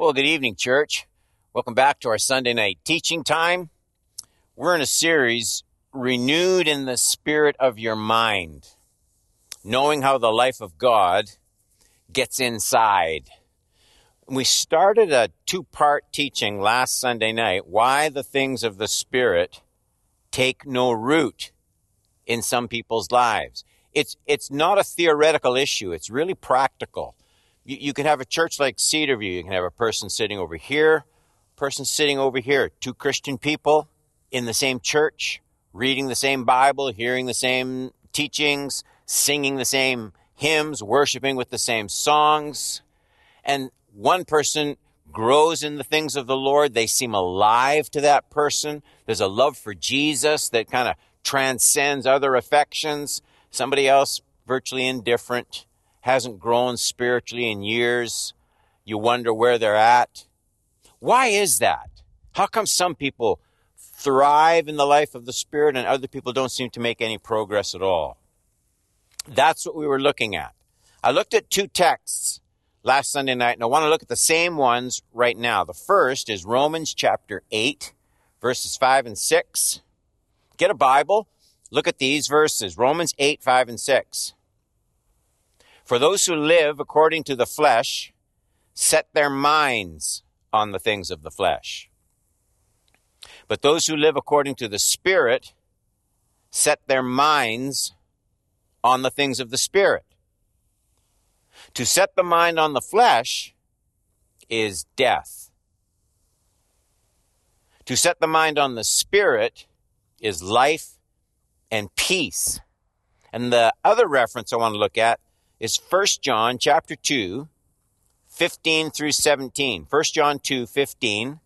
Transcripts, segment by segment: Well, good evening, church. Welcome back to our Sunday night teaching time. We're in a series, Renewed in the Spirit of Your Mind, knowing how the life of God gets inside. We started a two-part teaching last Sunday night, why the things of the Spirit take no root in some people's lives. It's not a theoretical issue. It's really practical. You can have a church like Cedarview. You can have a person sitting over here, person sitting over here, two Christian people in the same church, reading the same Bible, hearing the same teachings, singing the same hymns, worshiping with the same songs. And one person grows in the things of the Lord. They seem alive to that person. There's a love for Jesus that kind of transcends other affections. Somebody else, virtually indifferent, hasn't grown spiritually in years. You wonder where they're at. Why is that? How come some people thrive in the life of the Spirit and other people don't seem to make any progress at all? That's what we were looking at. I looked at two texts last Sunday night, and I want to look at the same ones right now. The first is Romans chapter 8, verses 5 and 6. Get a Bible. Look at these verses, Romans 8, 5 and 6. For those who live according to the flesh set their minds on the things of the flesh. But those who live according to the Spirit set their minds on the things of the Spirit. To set the mind on the flesh is death. To set the mind on the Spirit is life and peace. And the other reference I want to look at is 1 John chapter 2, 15 through 17. 1 John 2, 15.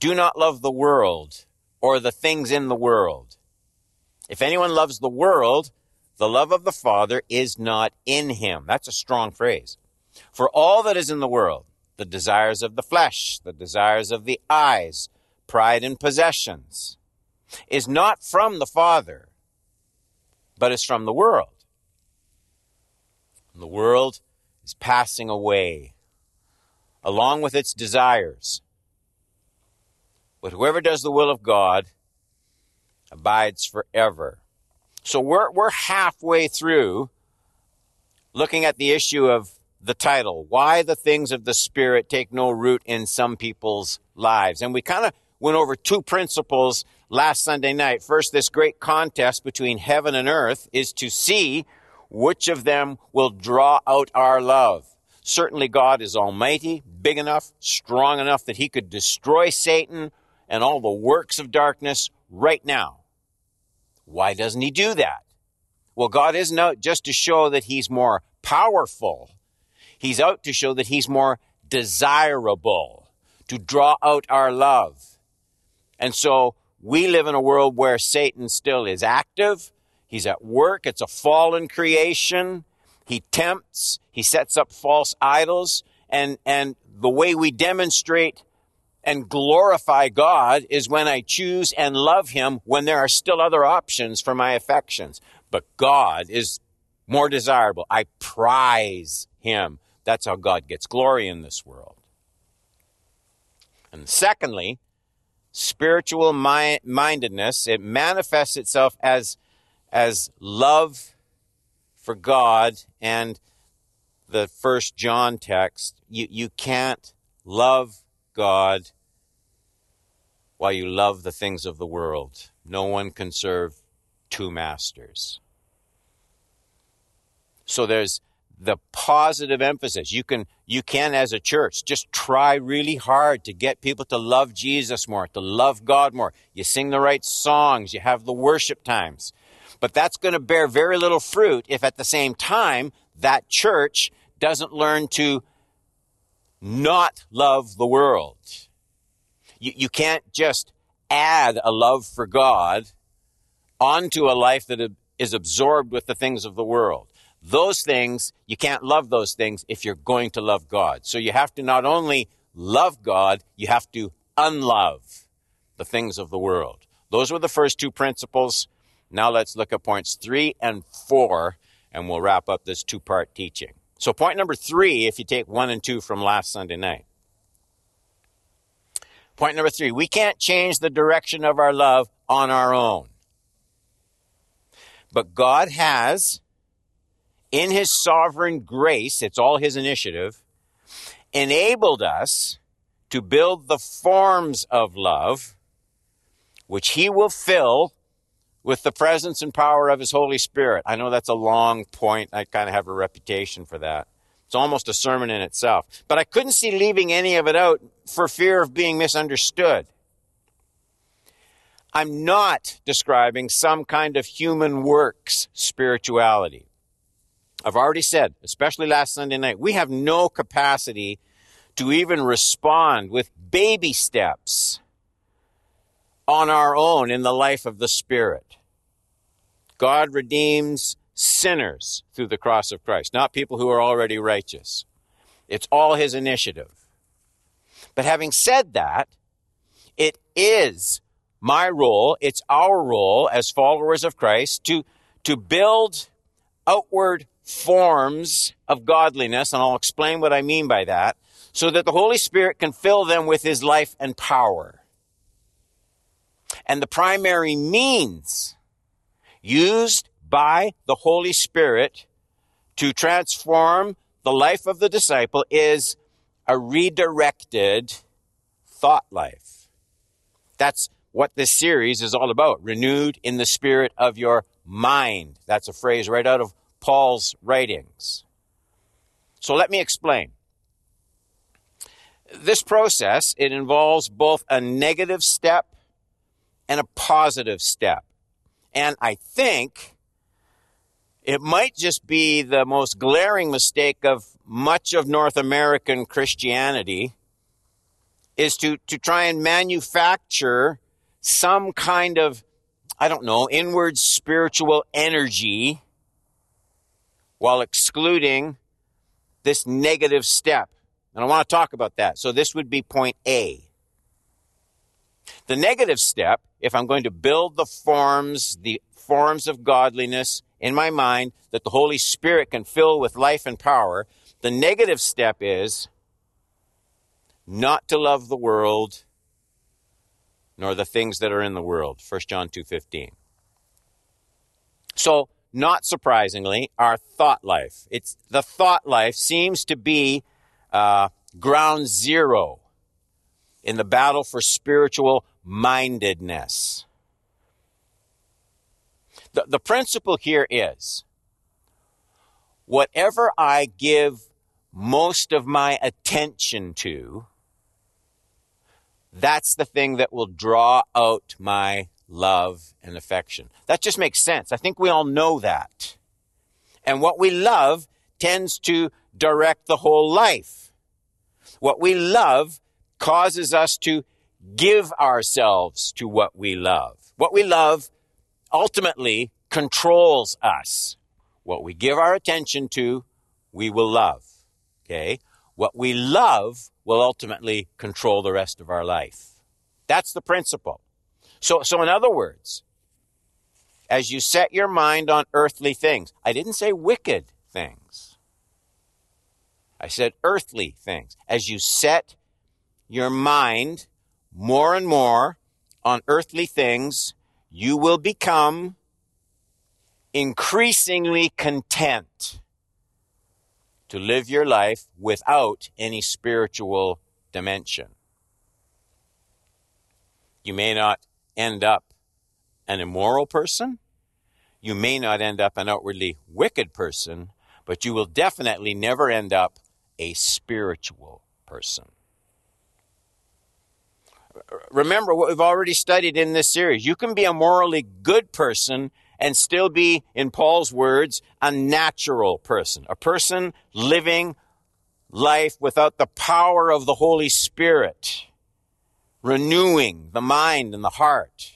Do not love the world or the things in the world. If anyone loves the world, the love of the Father is not in him. That's a strong phrase. For all that is in the world, the desires of the flesh, the desires of the eyes, pride and possessions, is not from the Father, but is from the world. And the world is passing away, along with its desires. But whoever does the will of God abides forever. So we're halfway through looking at the issue of the title, Why the Things of the Spirit Take No Root in Some People's Lives. And we kind of went over two principles last Sunday night. First, this great contest between heaven and earth is to see which of them will draw out our love. Certainly God is almighty, big enough, strong enough that he could destroy Satan and all the works of darkness right now. Why doesn't he do that? Well, God isn't out just to show that he's more powerful. He's out to show that he's more desirable, to draw out our love. And so we live in a world where Satan still is active. He's at work. It's a fallen creation. He tempts. He sets up false idols. And the way we demonstrate and glorify God is when I choose and love him when there are still other options for my affections. But God is more desirable. I prize him. That's how God gets glory in this world. And secondly, spiritual mindedness, it manifests itself as love for God and the First John text. You can't love God while you love the things of the world. No one can serve two masters. So there's the positive emphasis. You can as a church just try really hard to get people to love Jesus more, to love God more. You sing the right songs, you have the worship times. But that's going to bear very little fruit if at the same time that church doesn't learn to not love the world. You can't just add a love for God onto a life that is absorbed with the things of the world. Those things, you can't love those things if you're going to love God. So you have to not only love God, you have to unlove the things of the world. Those were the first two principles. Now let's look at points 3 and 4, and we'll wrap up this two-part teaching. So point number 3, if you take 1 and 2 from last Sunday night. Point number three, we can't change the direction of our love on our own. But God has, in his sovereign grace, it's all his initiative, enabled us to build the forms of love, which he will fill with the presence and power of his Holy Spirit. I know that's a long point. I kind of have a reputation for that. It's almost a sermon in itself. But I couldn't see leaving any of it out for fear of being misunderstood. I'm not describing some kind of human works spirituality. I've already said, especially last Sunday night, we have no capacity to even respond with baby steps on our own in the life of the Spirit. God redeems sinners through the cross of Christ, not people who are already righteous. It's all his initiative. But having said that, it is my role, it's our role as followers of Christ to build outward forms of godliness, and I'll explain what I mean by that, so that the Holy Spirit can fill them with his life and power. And the primary means used by the Holy Spirit to transform the life of the disciple is a redirected thought life. That's what this series is all about. Renewed in the spirit of your mind. That's a phrase right out of Paul's writings. So let me explain. This process, it involves both a negative step and a positive step. And I think it might just be the most glaring mistake of much of North American Christianity is to try and manufacture some kind of, I don't know, inward spiritual energy while excluding this negative step. And I want to talk about that. So this would be point A. The negative step, if I'm going to build the forms of godliness in my mind that the Holy Spirit can fill with life and power, the negative step is not to love the world nor the things that are in the world. 1 John 2:15. So, not surprisingly, our thought life. It's the thought life seems to be ground zero in the battle for spiritual mindedness. The principle here is, whatever I give most of my attention to, that's the thing that will draw out my love and affection. That just makes sense. I think we all know that. And what we love tends to direct the whole life. What we love causes us to give ourselves to what we love. What we love ultimately controls us. What we give our attention to, we will love. Okay? What we love will ultimately control the rest of our life. That's the principle. So in other words, as you set your mind on earthly things, I didn't say wicked things. I said earthly things. As you set your mind more and more on earthly things, you will become increasingly content to live your life without any spiritual dimension. You may not end up an immoral person. You may not end up an outwardly wicked person, but you will definitely never end up a spiritual person. Remember what we've already studied in this series. You can be a morally good person and still be, in Paul's words, a natural person. A person living life without the power of the Holy Spirit, renewing the mind and the heart.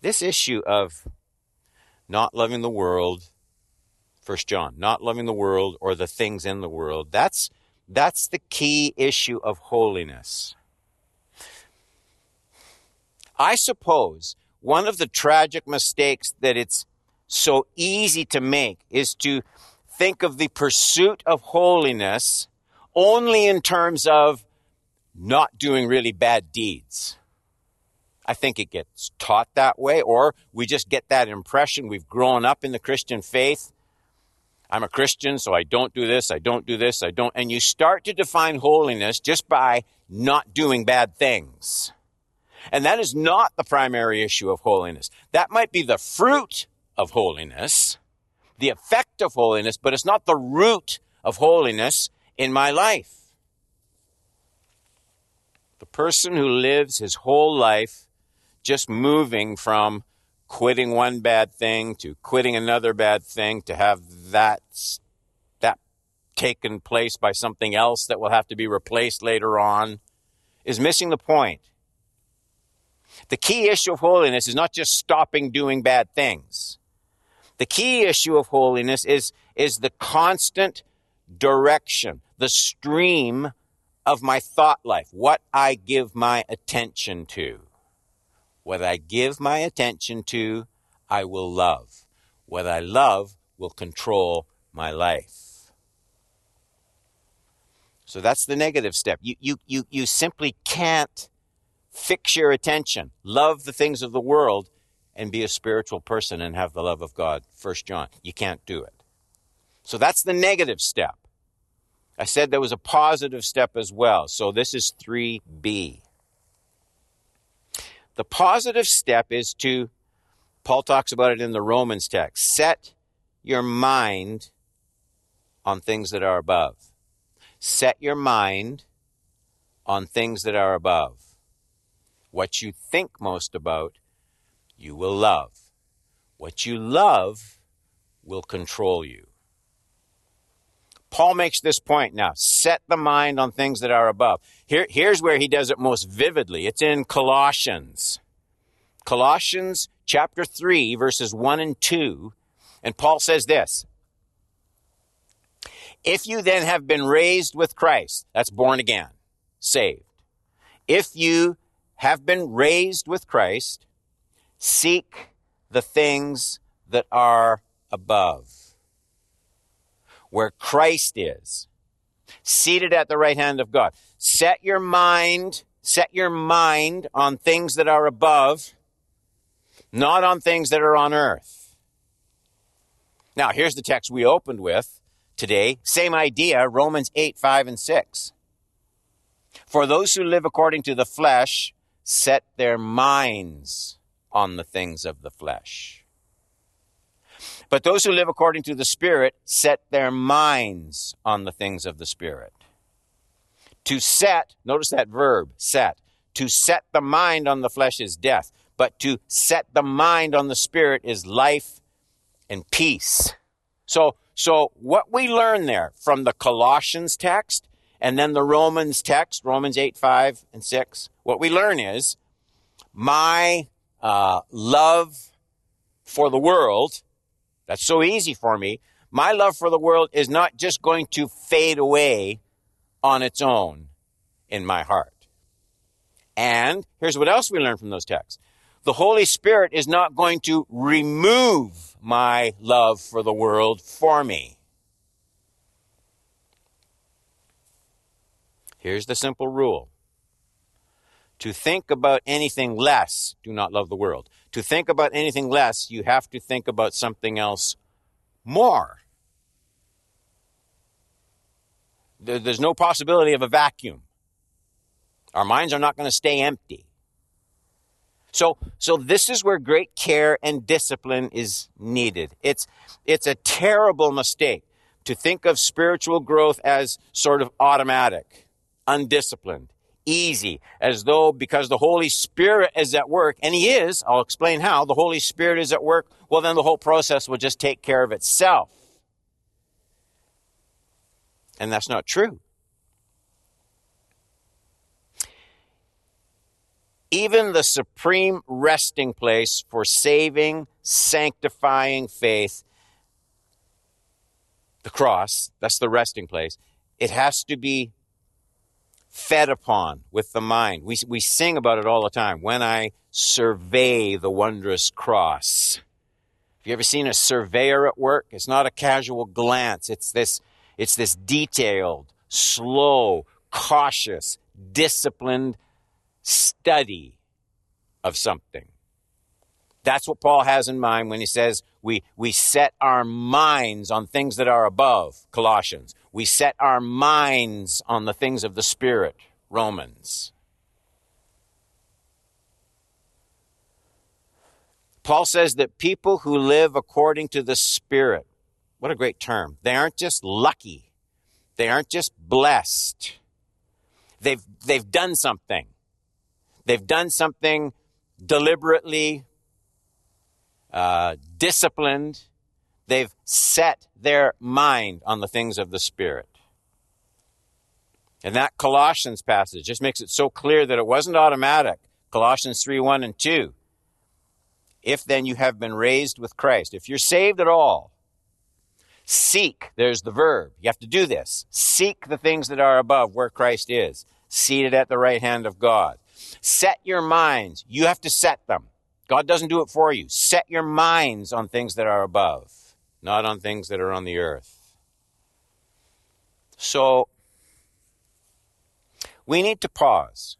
This issue of not loving the world, 1 John, not loving the world or the things in the world, that's the key issue of holiness. I suppose one of the tragic mistakes that it's so easy to make is to think of the pursuit of holiness only in terms of not doing really bad deeds. I think it gets taught that way, or we just get that impression. We've grown up in the Christian faith. I'm a Christian, so I don't do this, I don't do this, I don't. And you start to define holiness just by not doing bad things. And that is not the primary issue of holiness. That might be the fruit of holiness, the effect of holiness, but it's not the root of holiness in my life. The person who lives his whole life just moving from quitting one bad thing to quitting another bad thing, to have that taken place by something else that will have to be replaced later on, is missing the point. The key issue of holiness is not just stopping doing bad things. The key issue of holiness is the constant direction, the stream of my thought life, what I give my attention to. What I give my attention to, I will love. What I love will control my life. So that's the negative step. You simply can't fix your attention, love the things of the world, and be a spiritual person and have the love of God, 1 John. You can't do it. So that's the negative step. I said there was a positive step as well. So this is 3B. The positive step is to, Paul talks about it in the Romans text, set your mind on things that are above. Set your mind on things that are above. What you think most about, you will love. What you love will control you. Paul makes this point now. Set the mind on things that are above. Here's where he does it most vividly. It's in Colossians. Colossians chapter 3, verses 1 and 2. And Paul says this. If you then have been raised with Christ, that's born again, saved. If you have been raised with Christ, seek the things that are above, where Christ is, seated at the right hand of God. Set your mind on things that are above, not on things that are on earth. Now, here's the text we opened with today. Same idea, Romans 8, 5, and 6. For those who live according to the flesh set their minds on the things of the flesh. But those who live according to the Spirit set their minds on the things of the Spirit. To set, notice that verb, set. To set the mind on the flesh is death, but to set the mind on the Spirit is life and peace. So what we learn there from the Colossians text and then the Romans text, Romans 8, 5 and 6, what we learn is my love for the world, that's so easy for me. My love for the world is not just going to fade away on its own in my heart. And here's what else we learned from those texts. The Holy Spirit is not going to remove my love for the world for me. Here's the simple rule. To think about anything less, do not love the world. To think about anything less, you have to think about something else more. There's no possibility of a vacuum. Our minds are not going to stay empty. So this is where great care and discipline is needed. It's a terrible mistake to think of spiritual growth as sort of automatic, undisciplined, easy, as though because the Holy Spirit is at work, and he is, I'll explain how, the Holy Spirit is at work, well then the whole process will just take care of itself. And that's not true. Even the supreme resting place for saving, sanctifying faith, the cross, that's the resting place, it has to be fed upon with the mind. We sing about it all the time. When I survey the wondrous cross. Have you ever seen a surveyor at work? It's not a casual glance. It's this detailed, slow, cautious disciplined study of something. That's what Paul has in mind when he says we set our minds on things that are above, Colossians. We set our minds on the things of the Spirit, Romans. Paul says that people who live according to the Spirit, what a great term. They aren't just lucky. They aren't just blessed. They've done something. They've done something deliberately, disciplined. They've set their mind on the things of the Spirit. And that Colossians passage just makes it so clear that it wasn't automatic. Colossians 3:1 and 2. If then you have been raised with Christ, if you're saved at all, seek, there's the verb, you have to do this, seek the things that are above where Christ is, seated at the right hand of God. Set your minds, you have to set them. God doesn't do it for you. Set your minds on things that are above, not on things that are on the earth. So, we need to pause.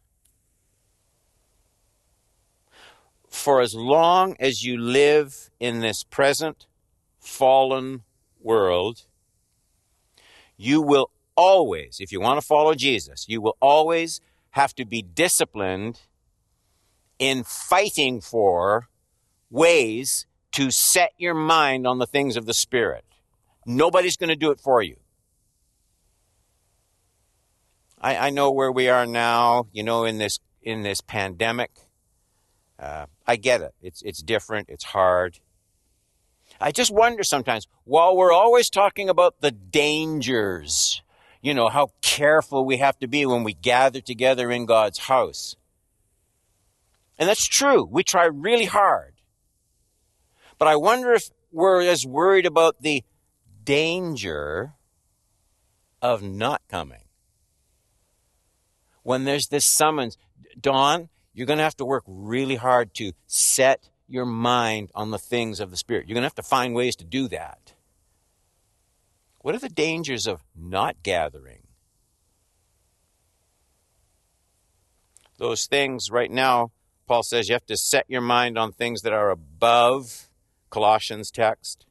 For as long as you live in this present fallen world, you will always, if you want to follow Jesus, you will always have to be disciplined in fighting for ways to set your mind on the things of the Spirit. Nobody's going to do it for you. I know where we are now, you know, in this pandemic. I get it. It's different. It's hard. I just wonder sometimes, while we're always talking about the dangers, you know, how careful we have to be when we gather together in God's house. And that's true. We try really hard. But I wonder if we're as worried about the danger of not coming. When there's this summons, Dawn, you're going to have to work really hard to set your mind on the things of the Spirit. You're going to have to find ways to do that. What are the dangers of not gathering? Those things right now, Paul says you have to set your mind on things that are above, Colossians text.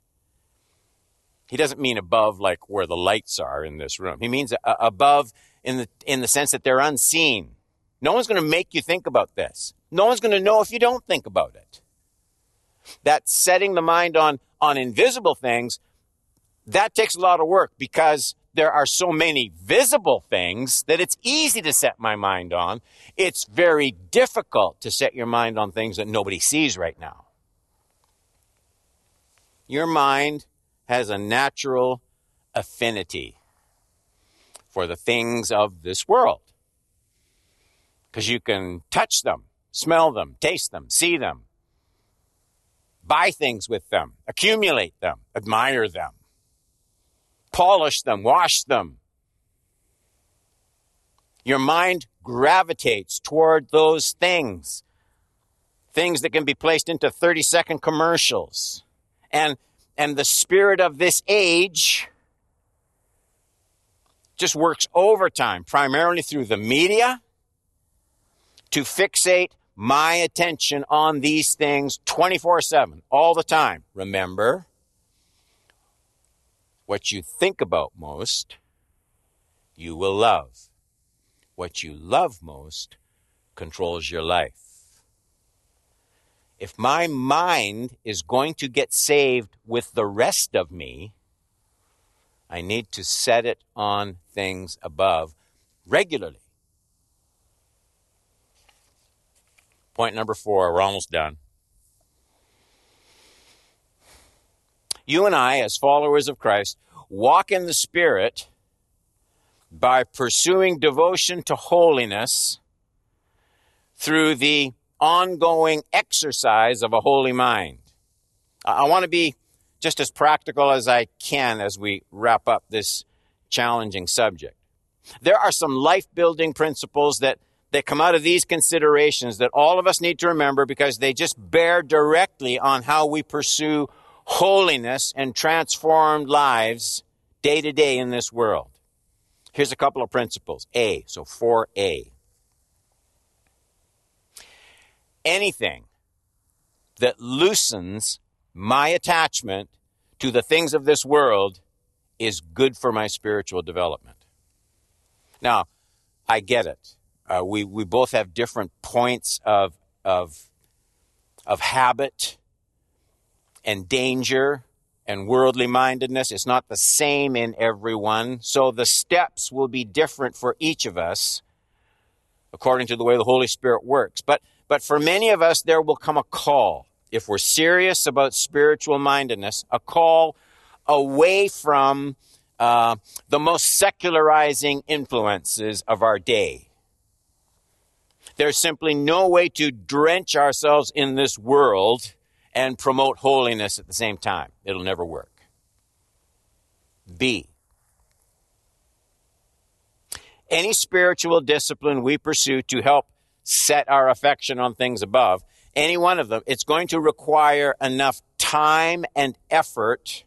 He doesn't mean above like where the lights are in this room. He means above in the sense that they're unseen. No one's going to make you think about this. No one's going to know if you don't think about it. That setting the mind on invisible things, that takes a lot of work because there are so many visible things that it's easy to set my mind on. It's very difficult to set your mind on things that nobody sees right now. Your mind has a natural affinity for the things of this world. Because you can touch them, smell them, taste them, see them, buy things with them, accumulate them, admire them, polish them, wash them. Your mind gravitates toward those things that can be placed into 30-second commercials. And the spirit of this age just works overtime, primarily through the media, to fixate my attention on these things 24/7, all the time. Remember, what you think about most, you will love. What you love most controls your life. If my mind is going to get saved with the rest of me, I need to set it on things above regularly. Point number 4, we're almost done. You and I, as followers of Christ, walk in the Spirit by pursuing devotion to holiness through the ongoing exercise of a holy mind. I want to be just as practical as I can as we wrap up this challenging subject. There are some life-building principles that come out of these considerations that all of us need to remember because they just bear directly on how we pursue holiness and transformed lives day to day in this world. Here's a couple of principles. 4A. anything that loosens my attachment to the things of this world is good for my spiritual development. Now, I get it. We both have different points of habit and danger and worldly mindedness. It's not the same in everyone. So the steps will be different for each of us according to the way the Holy Spirit works. But for many of us, there will come a call. If we're serious about spiritual mindedness, a call away from the most secularizing influences of our day. There's simply no way to drench ourselves in this world and promote holiness at the same time. It'll never work. B, any spiritual discipline we pursue to help set our affection on things above, any one of them, it's going to require enough time and effort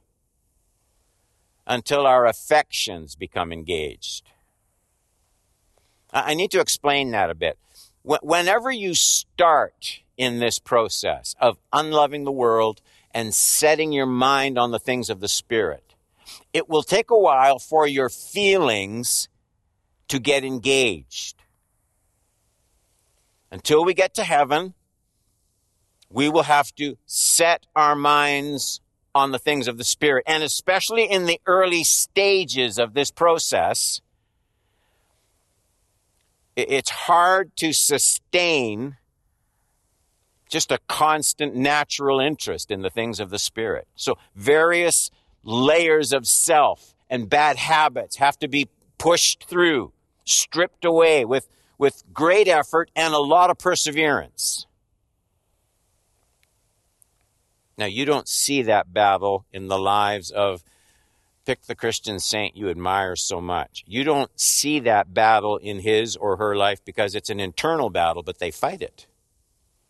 until our affections become engaged. I need to explain that a bit. Whenever you start in this process of unloving the world and setting your mind on the things of the Spirit, it will take a while for your feelings to get engaged. Until we get to heaven, we will have to set our minds on the things of the Spirit. And especially in the early stages of this process, it's hard to sustain just a constant natural interest in the things of the Spirit. So various layers of self and bad habits have to be pushed through, stripped away with great effort and a lot of perseverance. Now, you don't see that battle in the lives of, pick the Christian saint you admire so much. You don't see that battle in his or her life because it's an internal battle, but they fight it,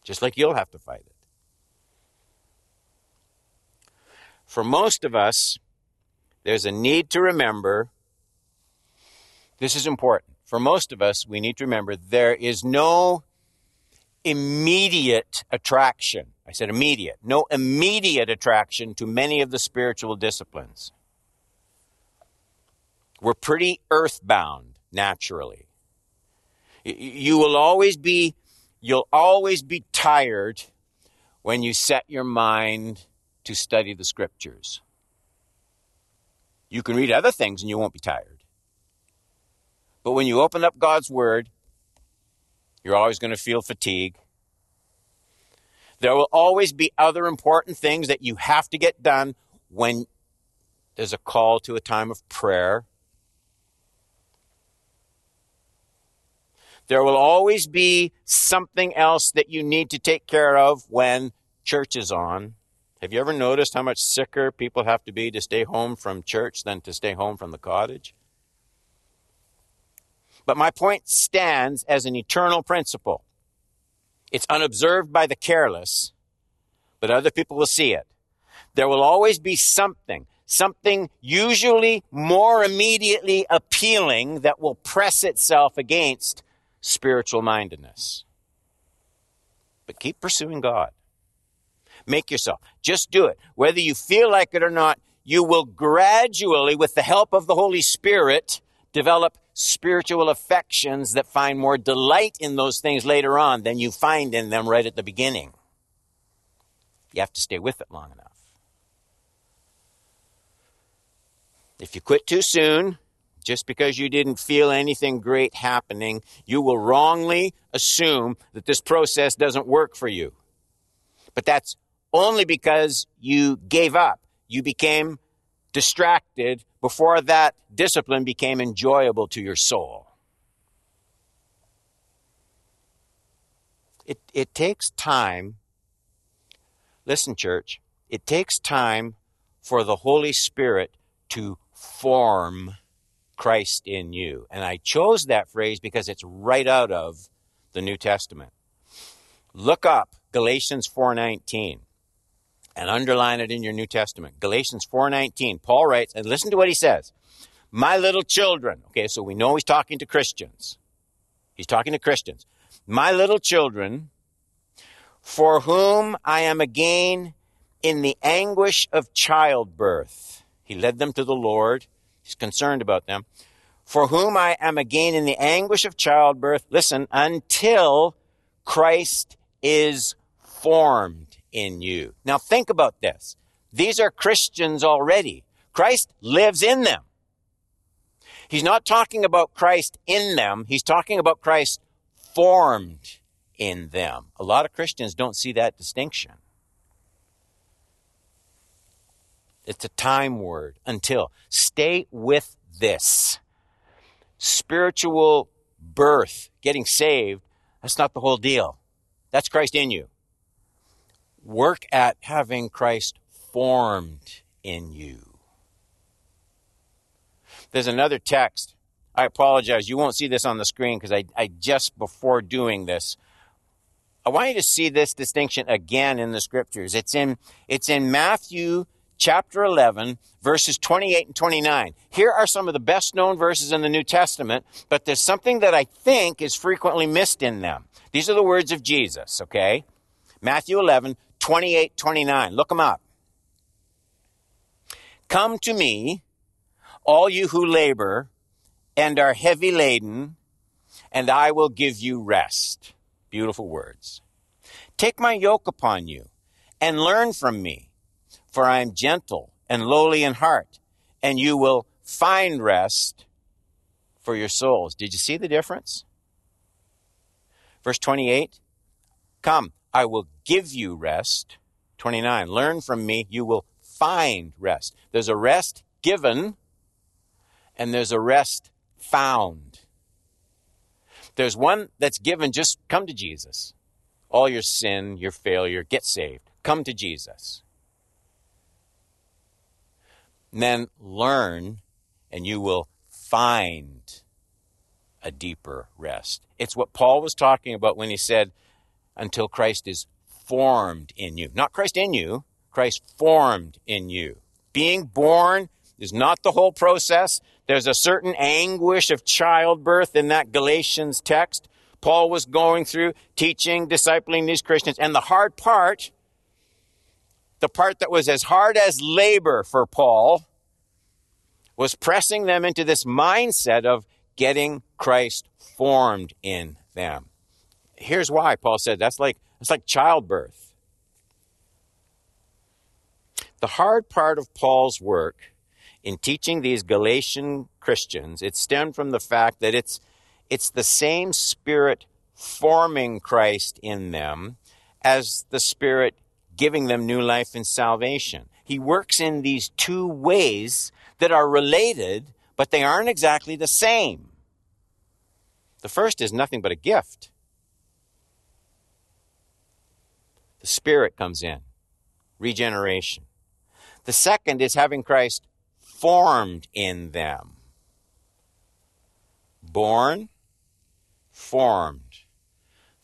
just like you'll have to fight it. For most of us, there's a need to remember, this is important. For most of us, we need to remember there is no immediate attraction. I said immediate. No immediate attraction to many of the spiritual disciplines. We're pretty earthbound naturally. You'll always be tired when you set your mind to study the Scriptures. You can read other things and you won't be tired. But when you open up God's Word, you're always going to feel fatigue. There will always be other important things that you have to get done when there's a call to a time of prayer. There will always be something else that you need to take care of when church is on. Have you ever noticed how much sicker people have to be to stay home from church than to stay home from the cottage? But my point stands as an eternal principle. It's unobserved by the careless, but other people will see it. There will always be something usually more immediately appealing that will press itself against spiritual mindedness. But keep pursuing God. Make yourself. Just do it. Whether you feel like it or not, you will gradually, with the help of the Holy Spirit, develop spiritual affections that find more delight in those things later on than you find in them right at the beginning. You have to stay with it long enough. If you quit too soon, just because you didn't feel anything great happening, you will wrongly assume that this process doesn't work for you. But that's only because you gave up. You became distracted before that discipline became enjoyable to your soul. It takes time. Listen, church, it takes time for the Holy Spirit to form Christ in you. And I chose that phrase because it's right out of the New Testament. Look up Galatians 4:19. And underline it in your New Testament. Galatians 4:19, Paul writes, and listen to what he says. My little children. Okay, so we know he's talking to Christians. My little children, for whom I am again in the anguish of childbirth. He led them to the Lord. He's concerned about them. For whom I am again in the anguish of childbirth, listen, until Christ is formed in you. Now think about this. These are Christians already. Christ lives in them. He's not talking about Christ in them. He's talking about Christ formed in them. A lot of Christians don't see that distinction. It's a time word, until. Stay with this. Spiritual birth, getting saved, that's not the whole deal. That's Christ in you. Work at having Christ formed in you. There's another text. I apologize. You won't see this on the screen because I just before doing this, I want you to see this distinction again in the scriptures. It's in Matthew chapter 11, verses 28 and 29. Here are some of the best known verses in the New Testament, but there's something that I think is frequently missed in them. These are the words of Jesus, okay? Matthew 11, 28, 29. Look them up. Come to me, all you who labor and are heavy laden, and I will give you rest. Beautiful words. Take my yoke upon you and learn from me, for I am gentle and lowly in heart, and you will find rest for your souls. Did you see the difference? Verse 28, come, I will give you rest. 29, learn from me, you will find rest. There's a rest given, and there's a rest found. There's one that's given, just come to Jesus. All your sin, your failure, get saved. Come to Jesus. And then learn, and you will find a deeper rest. It's what Paul was talking about when he said, until Christ is formed in you. Not Christ in you, Christ formed in you. Being born is not the whole process. There's a certain anguish of childbirth in that Galatians text. Paul was going through teaching, discipling these Christians. And the hard part, the part that was as hard as labor for Paul, was pressing them into this mindset of getting Christ formed in them. Here's why Paul said that's like childbirth. The hard part of Paul's work in teaching these Galatian Christians, it stemmed from the fact that it's the same Spirit forming Christ in them as the Spirit giving them new life and salvation. He works in these two ways that are related, but they aren't exactly the same. The first is nothing but a gift. The Spirit comes in, regeneration. The second is having Christ formed in them. Born, formed.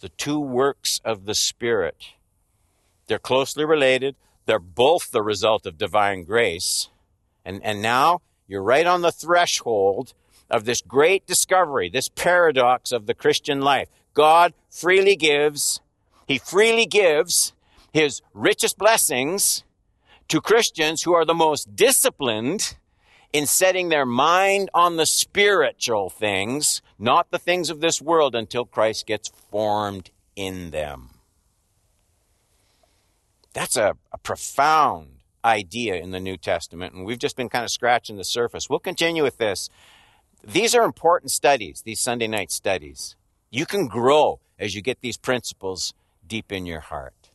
The two works of the Spirit. They're closely related. They're both the result of divine grace. And now you're right on the threshold of this great discovery, this paradox of the Christian life. God freely gives, he freely gives his richest blessings to Christians who are the most disciplined in setting their mind on the spiritual things, not the things of this world, until Christ gets formed in them. That's a profound idea in the New Testament, and we've just been kind of scratching the surface. We'll continue with this. These are important studies, these Sunday night studies. You can grow as you get these principles deep in your heart.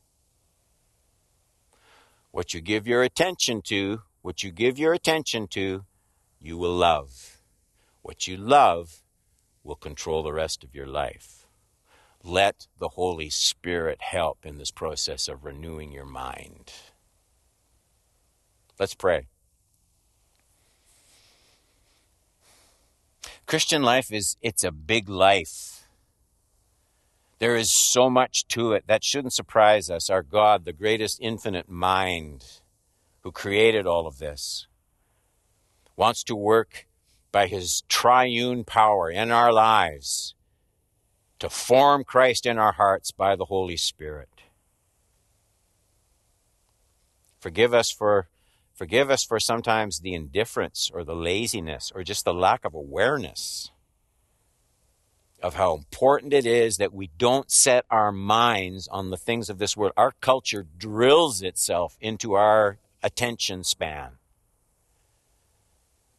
What you give your attention to, you will love. What you love will control the rest of your life. Let the Holy Spirit help in this process of renewing your mind. Let's pray. Christian life it's a big life. There is so much to it. That shouldn't surprise us. Our God, the greatest infinite mind who created all of this, wants to work by his triune power in our lives to form Christ in our hearts by the Holy Spirit. Forgive us for sometimes the indifference or the laziness or just the lack of awareness of how important it is that we don't set our minds on the things of this world. Our culture drills itself into our attention span.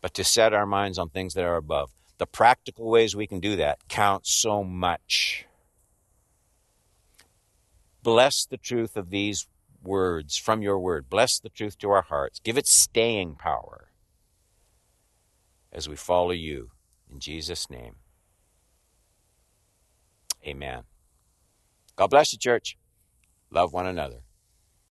But to set our minds on things that are above. The practical ways we can do that count so much. Bless the truth of these words from your word. Bless the truth to our hearts. Give it staying power as we follow you. In Jesus' name, amen. God bless you, church. Love one another.